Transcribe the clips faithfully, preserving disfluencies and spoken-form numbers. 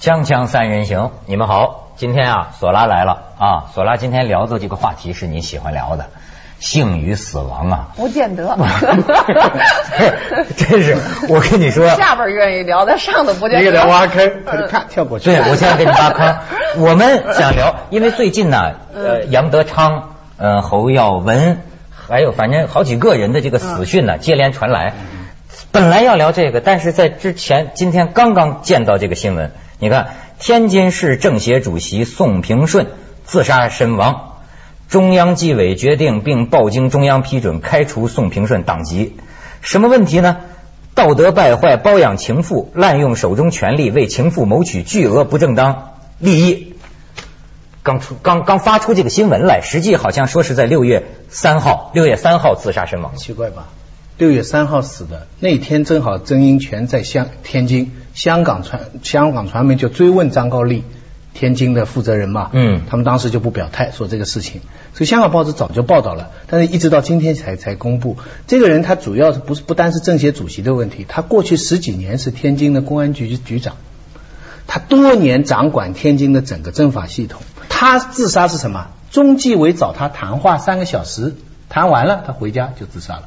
锵锵三人行，你们好，今天啊，索拉来了啊，索拉今天聊的这个话题是你喜欢聊的，性与死亡啊，不见得，真是，我跟你说，下边愿意聊的，上头不见得，你给他挖坑，他就看跳过去，对，我现在给你挖坑，我们想聊，因为最近呢、啊，呃，杨德昌，呃，侯耀文，还有反正好几个人的这个死讯呢、啊，嗯、接连传来。本来要聊这个，但是在之前，今天刚刚见到这个新闻。你看，天津市政协主席宋平顺自杀身亡，中央纪委决定并报经中央批准开除宋平顺党籍。什么问题呢？道德败坏，包养情妇，滥用手中权力为情妇谋取巨额不正当利益。刚出刚刚发出这个新闻来，实际好像说是在六月三号，六月三号自杀身亡，奇怪吧？六月三号死的那天，正好曾荫权在香天津，香港传香港传媒就追问张高丽，天津的负责人嘛，嗯，他们当时就不表态说这个事情，所以香港报纸早就报道了，但是一直到今天才才公布。这个人他主要是不是不单是政协主席的问题，他过去十几年是天津的公安局局长，他多年掌管天津的整个政法系统。他自杀是什么？中纪委找他谈话三个小时，谈完了他回家就自杀了。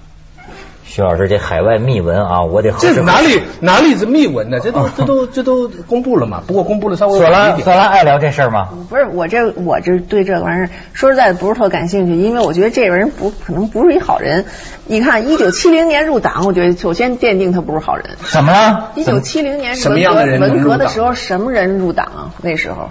徐老师，这海外秘闻啊，我得好这哪里哪里是秘闻呢？这都这都这都公布了嘛？不过公布了稍微晚一点。索拉爱聊这事儿吗？不是，我这我这对这玩意儿说实在的不是特感兴趣，因为我觉得这人不可能不是一好人。你看，一九七零年入党，我觉得首先奠定他不是好人。什么了？一九七零年什么样的人文革的时候，什么人入党啊？那时候。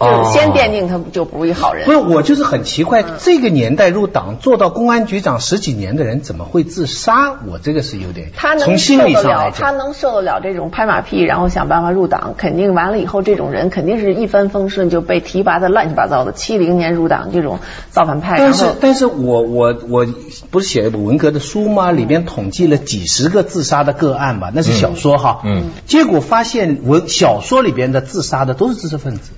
就是先奠定他就不是一好人。不是，我就是很奇怪，这个年代入党做到公安局长十几年的人怎么会自杀？我这个是有点从心理上来讲，他能受得了这种拍马屁，然后想办法入党，肯定完了以后这种人肯定是一帆风顺就被提拔的乱七八糟的。七零年入党这种造反派。但是但是我我我不是写了文革的书吗？里面统计了几十个自杀的个案吧，那是小说哈。嗯。嗯结果发现文小说里边的自杀的都是知识分子。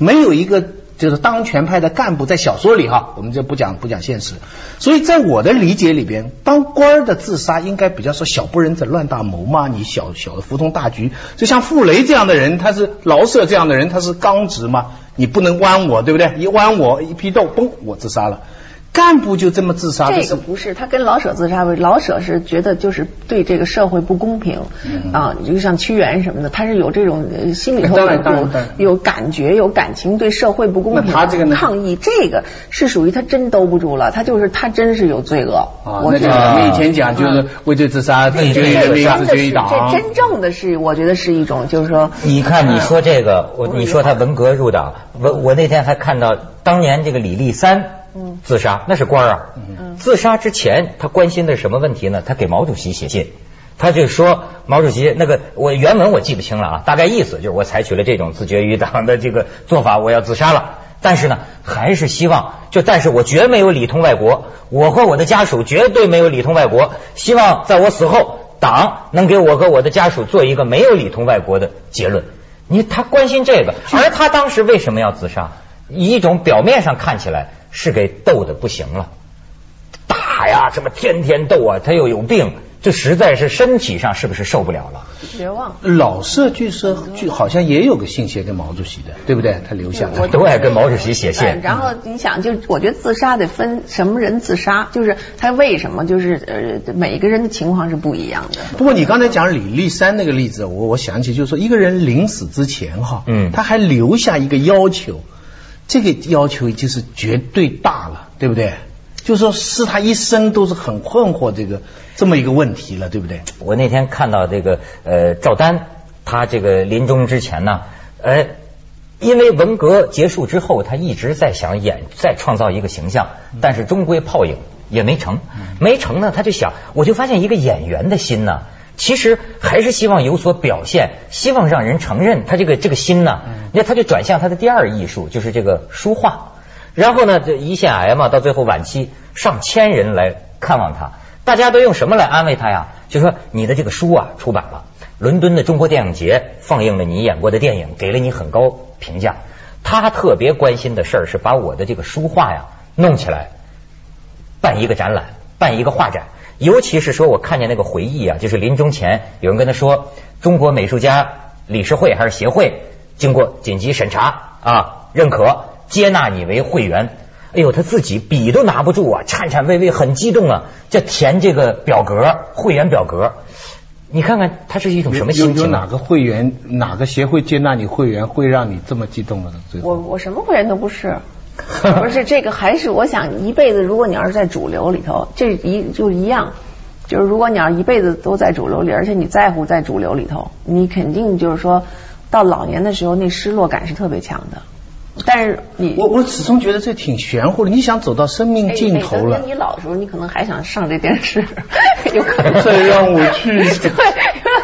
没有一个就是当权派的干部在小说里哈，我们这不讲不讲现实，所以在我的理解里边，当官的自杀应该比较说小不忍者乱大谋嘛，你小小的服从大局，就像傅雷这样的人，他是劳社这样的人，他是刚直嘛，你不能弯我，对不对？一弯我一批斗，嘣，我自杀了。干部就这么自杀？这个不是，他跟老舍自杀不是，老舍是觉得就是对这个社会不公平、嗯、啊，就像屈原什么的，他是有这种心理头有有感觉、有感情，对社会不公平他这个呢抗议，这个是属于他真兜不住了，他就是他真是有罪恶。啊，我那就是我们以前讲就是畏罪自杀，自绝人命，自绝一党。这真正的是，我觉得是一种就是说，你看你说这个，我你说他文革入党，我我那天还看到当年这个李立三。自杀那是官啊！自杀之前他关心的是什么问题呢？他给毛主席写信，他就说毛主席那个我原文我记不清了啊，大概意思就是我采取了这种自绝于党的这个做法，我要自杀了。但是呢，还是希望就但是我绝没有里通外国，我和我的家属绝对没有里通外国。希望在我死后，党能给我和我的家属做一个没有里通外国的结论。你他关心这个，而他当时为什么要自杀？以一种表面上看起来是给斗的不行了，打呀什么天天斗啊，他又有病，这实在是身体上是不是受不了了？绝望。老舍据说据好像也有个信写给毛主席的，对不对？他留下我都爱跟毛主席写信、嗯。然后你想，就我觉得自杀得分什么人自杀，就是他为什么，就是呃每个人的情况是不一样的。不过你刚才讲李立三那个例子，我我想起就是说一个人临死之前哈，嗯，他还留下一个要求。这个要求就是绝对大了，对不对？就是说是他一生都是很困惑这个这么一个问题了，对不对？我那天看到这个呃赵丹，他这个临终之前呢，呃，因为文革结束之后，他一直在想演再创造一个形象，但是终归泡影也没成，没成呢，他就想，我就发现一个演员的心呢。其实还是希望有所表现，希望让人承认他这个这个心呢，那他就转向他的第二艺术，就是这个书画。然后呢，这胰腺癌嘛，到最后晚期上千人来看望他，大家都用什么来安慰他呀？就说你的这个书啊出版了，伦敦的中国电影节放映了你演过的电影，给了你很高评价。他特别关心的事儿是把我的这个书画呀弄起来，办一个展览，办一个画展。尤其是说我看见那个回忆啊，就是临终前有人跟他说，中国美术家理事会还是协会经过紧急审查啊，认可接纳你为会员。哎呦，他自己笔都拿不住啊，颤颤巍巍，很激动啊，就填这个表格，会员表格。你看看他是一种什么心情？ 有, 有哪个会员哪个协会接纳你会员会让你这么激动了呢？我我什么会员都不是。不是这个，还是我想一辈子，如果你要是在主流里头，这一就一样，就是如果你要一辈子都在主流里，而且你在乎在主流里头，你肯定就是说到老年的时候那失落感是特别强的。但是你我我始终觉得这挺玄乎的，你想走到生命尽头了，哎、你老的时候你可能还想上这电视，有可能再让我去。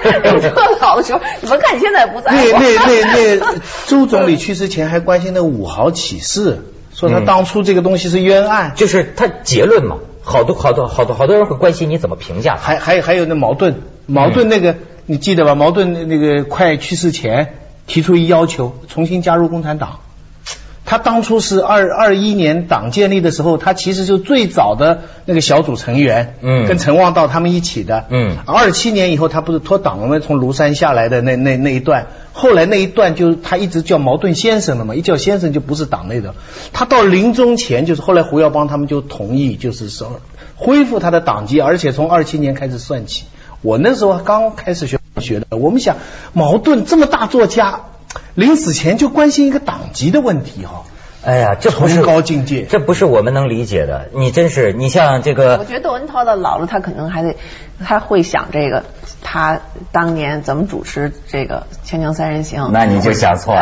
对，特老的时候，你们看现在不在乎。那那那那周总理去世前还关心那五豪启事。说他当初这个东西是冤案，嗯、就是他结论嘛，好多好多好多好多人会关心你怎么评价他。还还有还有那矛盾，矛盾那个、嗯、你记得吧？矛盾那个快去世前提出一要求，重新加入共产党。他当初是二二一年党建立的时候，他其实就最早的那个小组成员，嗯，跟陈望道他们一起的，嗯，二七年以后他不是脱党了吗？从庐山下来的那那那一段，后来那一段就他一直叫矛盾先生了嘛，一叫先生就不是党内的。他到临终前，就是后来胡耀邦他们就同意，就是说恢复他的党籍，而且从二七年开始算起。我那时候刚开始学学的，我们想矛盾这么大作家。临死前就关心一个党籍的问题哈、哦，哎呀，这不是高境界，这不是我们能理解的。你真是，你像这个，我觉得窦文涛到老了，他可能还得，他会想这个，他当年怎么主持这个《锵锵三人行》？那你就想错了、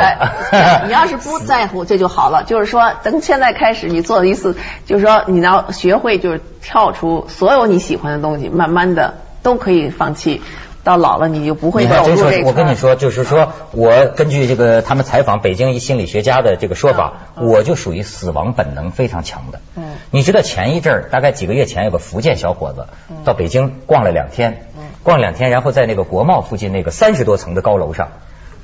哎。你要是不在乎，这就好了。就是说，等现在开始，你做一次，就是说，你要学会就是跳出所有你喜欢的东西，慢慢的都可以放弃。到老了你就不会走入这一。我跟你说，就是说我根据这个他们采访北京一心理学家的这个说法，我就属于死亡本能非常强的。嗯，你知道前一阵儿，大概几个月前，有个福建小伙子到北京逛了两天，逛了两天，然后在那个国贸附近那个三十多层的高楼上，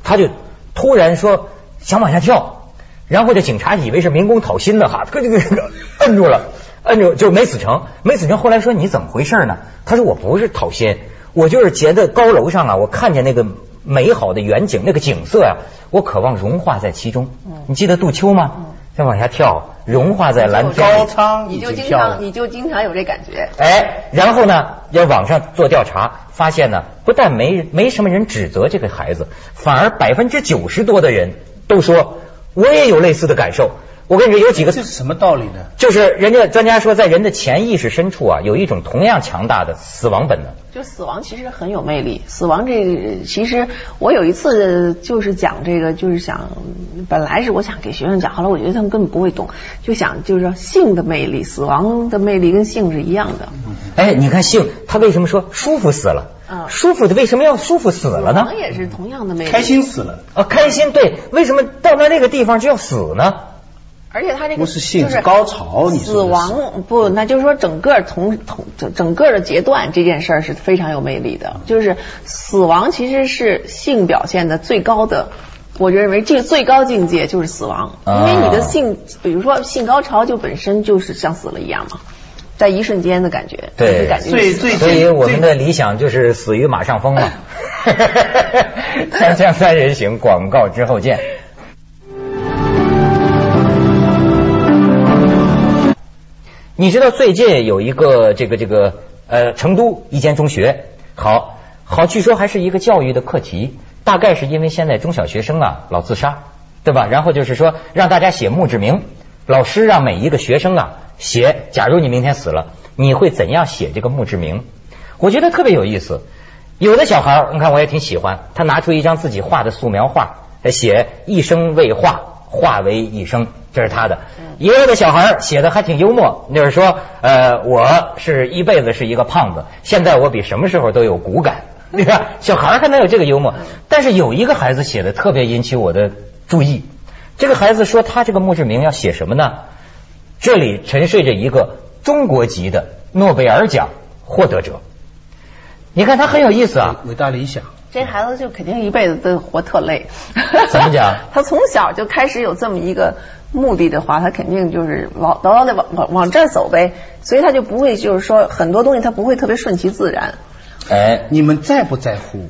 他就突然说想往下跳，然后这警察以为是民工讨薪的哈，这个这个摁住了，摁住就没死成，没死成。后来说你怎么回事呢？他说我不是讨薪。我就是觉得高楼上啊，我看见那个美好的远景，那个景色啊，我渴望融化在其中。你记得杜秋吗？再往下跳，融化在蓝天。高仓，你就经常，你就经常有这感觉。哎，然后呢，要网上做调查，发现呢，不但没没什么人指责这个孩子，反而百分之九十多的人都说，我也有类似的感受。我跟你说，有几个这是什么道理呢？就是人家专家说，在人的潜意识深处啊，有一种同样强大的死亡本能。就死亡其实很有魅力，死亡这个其实我有一次就是讲这个，就是想本来是我想给学生讲，后来我觉得他们根本不会懂，就想就是说性的魅力，死亡的魅力跟性是一样的。哎，你看性，他为什么说舒服死了？啊，舒服的为什么要舒服死了呢？死亡也是同样的魅力，开心死了啊，开心对，为什么到了那个地方就要死呢？而且他这个不是性是高潮，你死亡不，那就是说整个同同整整个的阶段这件事儿是非常有魅力的。就是死亡其实是性表现的最高的，我认为这个最高境界就是死亡，因为你的性，比如说性高潮就本身就是像死了一样嘛，在一瞬间的感觉。对，感觉最最所以我们的理想就是死于马上风嘛。锵锵三人行，广告之后见。你知道最近有一个这个这个呃成都一间中学，好好据说还是一个教育的课题，大概是因为现在中小学生啊老自杀，对吧？然后就是说让大家写墓志铭，老师让每一个学生啊写，假如你明天死了，你会怎样写这个墓志铭？我觉得特别有意思。有的小孩你看我也挺喜欢，他拿出一张自己画的素描画，写一生未化，化为一生，这是他的。也有的小孩写的还挺幽默，就是说，呃，我是一辈子是一个胖子，现在我比什么时候都有骨感，对吧？小孩还能有这个幽默。但是有一个孩子写的特别引起我的注意，这个孩子说他这个墓志铭要写什么呢？这里沉睡着一个中国籍的诺贝尔奖获得者。你看他很有意思啊，伟大理想。这孩子就肯定一辈子都活特累。怎么讲？他从小就开始有这么一个目的的话，他肯定就是往牢牢的往往往这走呗，所以他就不会就是说很多东西他不会特别顺其自然。哎，你们在不在乎？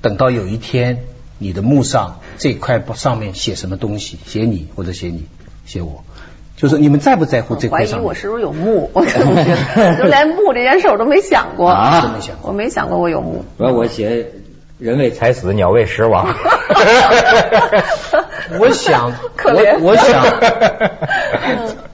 等到有一天你的墓上这块上面写什么东西，写你或者写你写我，就是你们在不在乎这块上面？我怀疑我是不是有墓，我怎么觉得就连墓这件事我都没想过啊，没想过，我没想过我有墓。我我写人为财死，鸟为食亡。我想，我我想，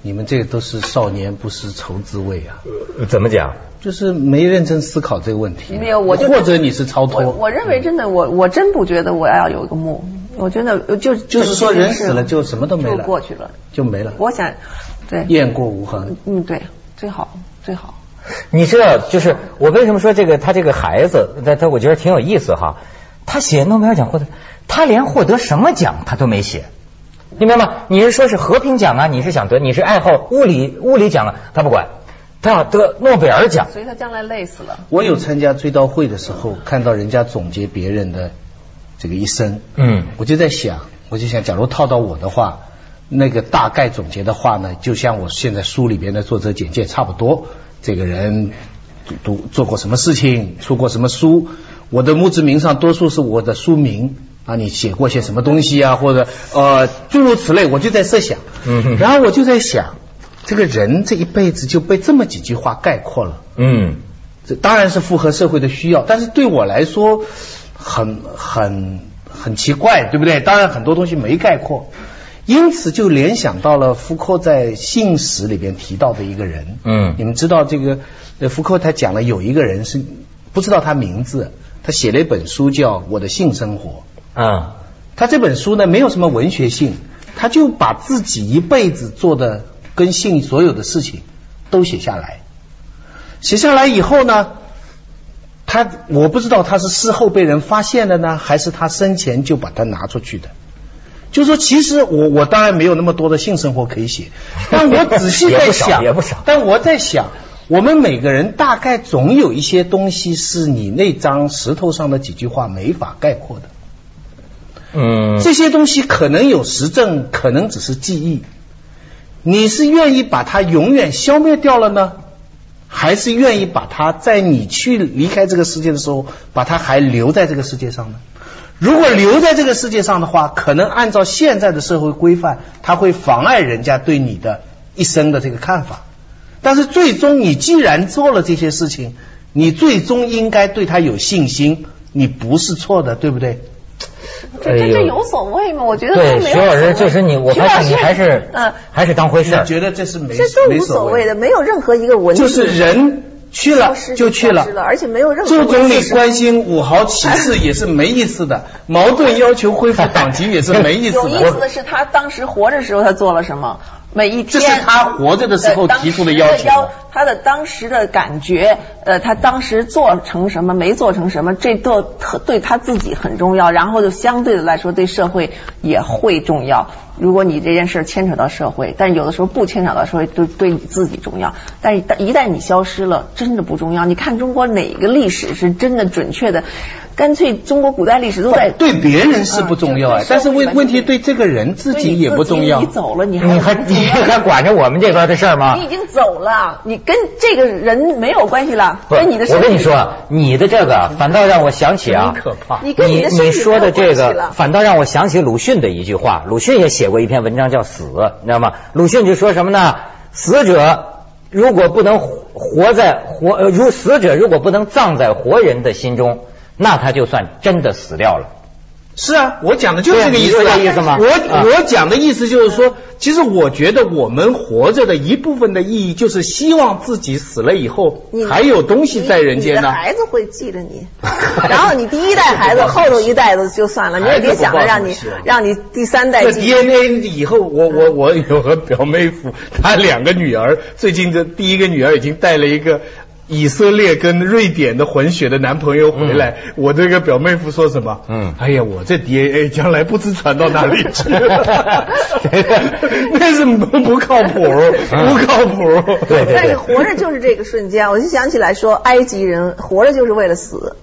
你们这都是少年不识愁滋味啊！怎么讲？就是没认真思考这个问题。没有，我就或者你是超脱。我, 我认为真的，我我真不觉得我要有一个墓。我真的就就是说，人死了就什么都没了，就过去了，就没了。我想，对，雁过无痕。嗯，对，最好最好。你知道，就是我为什么说这个他这个孩子，他他我觉得挺有意思哈。他写诺贝尔奖获得，他连获得什么奖他都没写，你明白吗？你是说是和平奖啊？你是想得你是爱好物理物理奖啊？他不管，他要得诺贝尔奖，所以他将来累死了。我有参加追悼会的时候，看到人家总结别人的这个一生，嗯，我就在想，我就想，假如套到我的话，那个大概总结的话呢，就像我现在书里边的作者简介差不多，这个人读做过什么事情，出过什么书。我的墓志铭上多数是我的书名啊，你写过些什么东西啊，或者呃诸如此类，我就在设想。嗯，然后我就在想，这个人这一辈子就被这么几句话概括了。嗯，这当然是符合社会的需要，但是对我来说很很很奇怪，对不对？当然很多东西没概括，因此就联想到了福柯在《信使》里边提到的一个人。嗯，你们知道这个福柯他讲了有一个人是不知道他名字。他写了一本书叫《我的性生活》啊，他这本书呢没有什么文学性，他就把自己一辈子做的跟性所有的事情都写下来。写下来以后呢，他我不知道他是事后被人发现的呢，还是他生前就把它拿出去的。就说其实我我当然没有那么多的性生活可以写，但我仔细在想，也不少，但我在想。我们每个人大概总有一些东西是你那张石头上的几句话没法概括的。嗯，这些东西可能有实证，可能只是记忆。你是愿意把它永远消灭掉了呢，还是愿意把它在你去离开这个世界的时候，把它还留在这个世界上呢？如果留在这个世界上的话，可能按照现在的社会规范，它会妨碍人家对你的一生的这个看法。但是最终你既然做了这些事情，你最终应该对他有信心，你不是错的，对不对？这这这有所谓吗？我觉得对徐老师就是你，我发现你还是嗯、呃、还是当回事。你觉得这是没这无所谓的，没有任何一个文字就是人去了就去了，而且没有任何周总理关心五豪歧视也是没意思的，矛盾要求恢复党籍也是没意思的。有意思的是他当时活着时候他做了什么。每一天，这是他活着的时候提出的要求，他的当时的感觉，呃，他当时做成什么，没做成什么，这都对他自己很重要，然后就相对的来说，对社会也会重要。如果你这件事牵扯到社会，但是有的时候不牵扯到社会，就对你自己重要。但是一旦你消失了，真的不重要。你看中国哪个历史是真的准确的？干脆中国古代历史都在对别人是不重要啊，但是问问题对这个人自己也不重要。你走了，你还你还你还管着我们这边的事儿吗？你已经走了，你跟这个人没有关系了，跟你的。我跟你说，你的这个反倒让我想起啊，可怕！你跟你的你说的这个反倒让我想起鲁迅的一句话，鲁迅也写过一篇文章叫《死》，你知道吗？鲁迅就说什么呢？死者。如果不能活在活呃，如死者如果不能葬在活人的心中，那他就算真的死掉了。是啊，我讲的就是这个意思，啊，意思吗？我我讲的意思就是说，其实我觉得我们活着的一部分的意义，就是希望自己死了以后还有东西在人间呢。你的孩子会记着你，然后你第一代孩子，后头一代子就算了，你也别想着让你让你第三代记。这 D N A 以后，我我我有个表妹夫，他两个女儿，最近的第一个女儿已经带了一个。以色列跟瑞典的混血的男朋友回来，嗯，我这个表妹夫说什么？嗯，哎呀，我这 D N A 将来不知传到哪里去，那是不靠谱，不靠谱。嗯，对对对。但是活着就是这个瞬间，我就想起来说，埃及人活着就是为了死。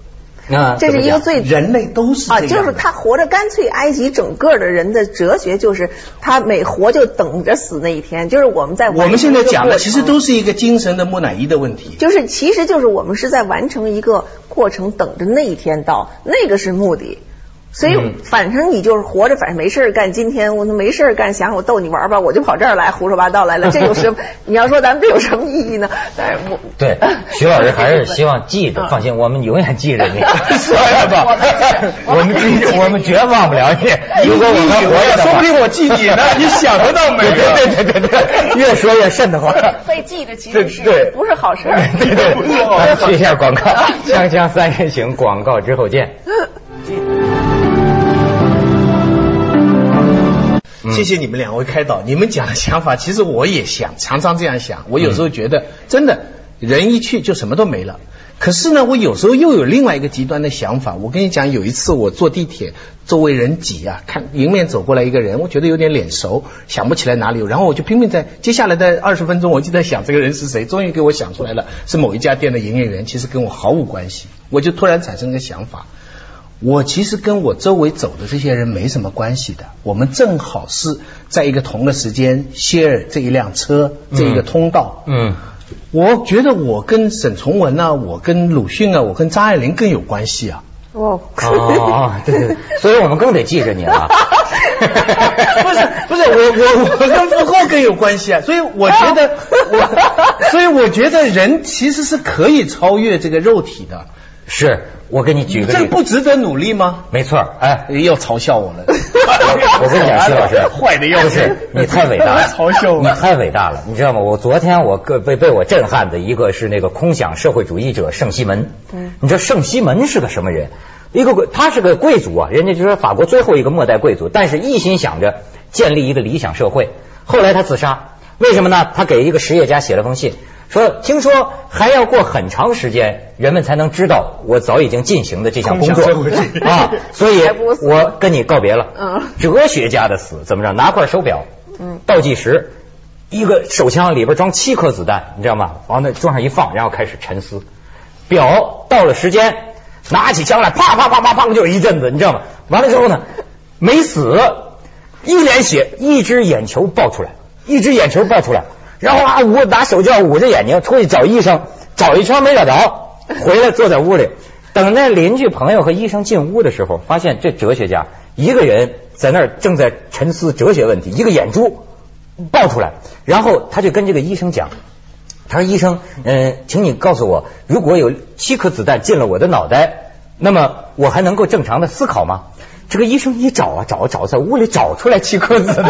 啊，这是一个最人类都是啊，就是他活着干脆。埃及整个的人的哲学就是他每活就等着死那一天，就是我们在我们现在讲的其实都是一个精神的木乃伊的问题，就是其实就是我们是在完成一个过程，等着那一天到，那个是目的。所以反正你就是活着，反正没事干。今天我没事干，想我逗你玩吧，我就跑这儿来胡说八道来了。这有什么？你要说咱们这有什么意义呢？但是我对徐老师还是希望记着，放心，我们永远记着你。说呀吧，我们我们绝忘不了你。如果我们活着，说不定我记你呢，你想得到没有？对对对对，越说越瘆得慌。被记着其实是不是好事？对对，咱们去一下广告，《锵锵三人行》广告之后见。谢谢你们两位开导，你们讲的想法其实我也想常常这样想，我有时候觉得真的人一去就什么都没了，可是呢我有时候又有另外一个极端的想法。我跟你讲，有一次我坐地铁，周围人挤啊，看迎面走过来一个人，我觉得有点脸熟，想不起来哪里有，然后我就拼命在接下来的二十分钟我就在想这个人是谁，终于给我想出来了，是某一家店的营业员，其实跟我毫无关系。我就突然产生一个想法，我其实跟我周围走的这些人没什么关系的，我们正好是在一个同的时间 share 这一辆车，这一个通道。 嗯, 嗯我觉得我跟沈从文啊，我跟鲁迅啊，我跟张爱玲更有关系啊。哦哦，对对，所以我们更得记着你了。不是不是，我我我跟傅厚更有关系啊，所以我觉得我，所以我觉得人其实是可以超越这个肉体的。是，我给你举个例子，这不值得努力吗？没错，哎，又嘲笑我们。我跟你讲，徐老师，坏的要死，就是你太伟大了，嘲笑我，你太伟大了，你知道吗？我昨天我个被被我震撼的一个是那个空想社会主义者圣西门。嗯，你知道圣西门是个什么人？一个他是个贵族啊，人家就说法国最后一个末代贵族，但是一心想着建立一个理想社会。后来他自杀，为什么呢？他给一个实业家写了封信。说，听说还要过很长时间，人们才能知道我早已经进行的这项工作啊，所以我跟你告别了。嗯，哲学家的死怎么着？拿块手表，嗯，倒计时，一个手枪里边装七颗子弹，你知道吗？往那装上一放，然后开始沉思。表到了时间，拿起枪来，啪啪啪啪啪，就是一阵子，你知道吗？完了之后呢，没死，一脸血，一只眼球爆出来，一只眼球爆出来。然后啊，我拿手绢捂着眼睛出去找医生，找一圈没找着，回来坐在屋里，等那邻居朋友和医生进屋的时候，发现这哲学家一个人在那儿正在沉思哲学问题，一个眼珠爆出来，然后他就跟这个医生讲，他说，医生，嗯、呃，请你告诉我，如果有七颗子弹进了我的脑袋，那么我还能够正常的思考吗？这个医生一找啊找啊找，在屋里找出来七颗子弹，全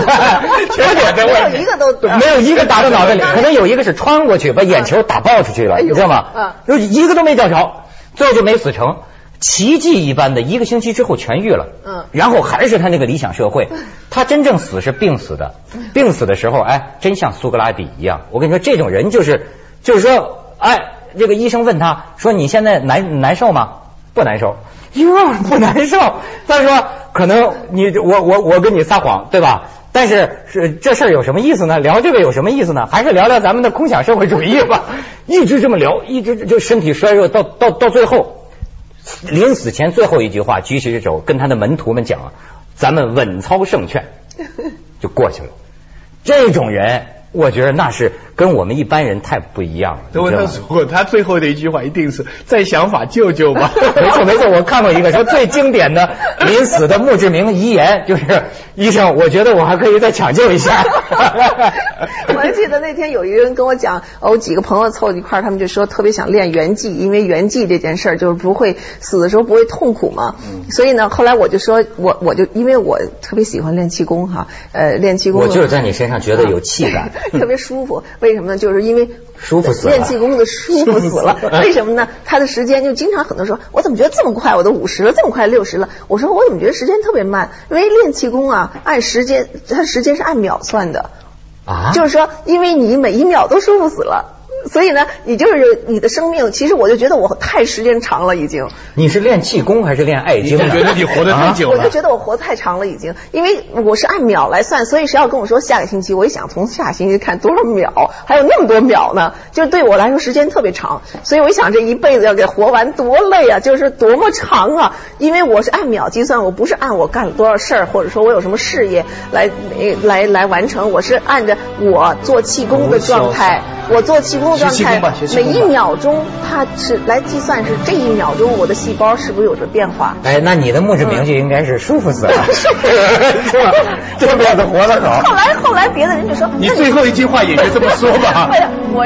我的问题，没有一个都没有一个打到脑袋里，可能有一个是穿过去把眼球打爆出去了，你知道吗？嗯，一个都没找着，最后就没死成。奇迹一般的一个星期之后痊愈了。嗯，然后还是他那个理想社会，他真正死是病死的，病死的时候，哎，真像苏格拉底一样。我跟你说，这种人就是就是说，哎，这个医生问他说，你现在难难受吗？不难受。哟，不难受。他说，可能你我我我跟你撒谎，对吧？但是是这事儿有什么意思呢？聊这个有什么意思呢？还是聊聊咱们的空想社会主义吧。一直这么聊，一直就身体衰弱，到到到最后，临死前最后一句话，举起这手跟他的门徒们讲，咱们稳操胜券，就过去了。这种人，我觉得那是跟我们一般人太不一样了。对，他说过，他最后的一句话一定是再想法救救吧。没错没错，我看过一个说最经典的临死的墓志铭遗言就是，医生，我觉得我还可以再抢救一下。我还记得那天有一个人跟我讲，哦，几个朋友凑一块，他们就说特别想练圆寂，因为圆寂这件事儿就是不会死的时候不会痛苦嘛。嗯。所以呢，后来我就说，我我就因为我特别喜欢练气功哈，呃，练气功。我就是在你身上觉得有气感。特别舒服，为什么呢？就是因为舒服死了，练气功的舒服死了。为什么呢？他的时间就经常很多说，我怎么觉得这么快，我都五十了，这么快六十了。我说我怎么觉得时间特别慢？因为练气功啊，按时间，它时间是按秒算的啊。就是说，因为你每一秒都舒服死了。所以呢，你就是你的生命，其实我就觉得我太时间长了已经。你是练气功还是练爱经？我觉得你活得太久了。我就觉得我活太长了已经，因为我是按秒来算，所以谁要跟我说下个星期，我一想从下星期看多少秒，还有那么多秒呢，就对我来说时间特别长。所以我一想这一辈子要给活完多累啊，就是多么长啊！因为我是按秒计算，我不是按我干了多少事儿，或者说我有什么事业来来来完成，我是按着我做气功的状态，我做气功。度状态，每一秒钟它是来计算是这一秒钟我的细胞是不是有着变化。哎，那你的墓志铭就应该是舒服死了，是吧？这辈子活得好。后来后来别的人就说，你最后一句话也就这么说吧。我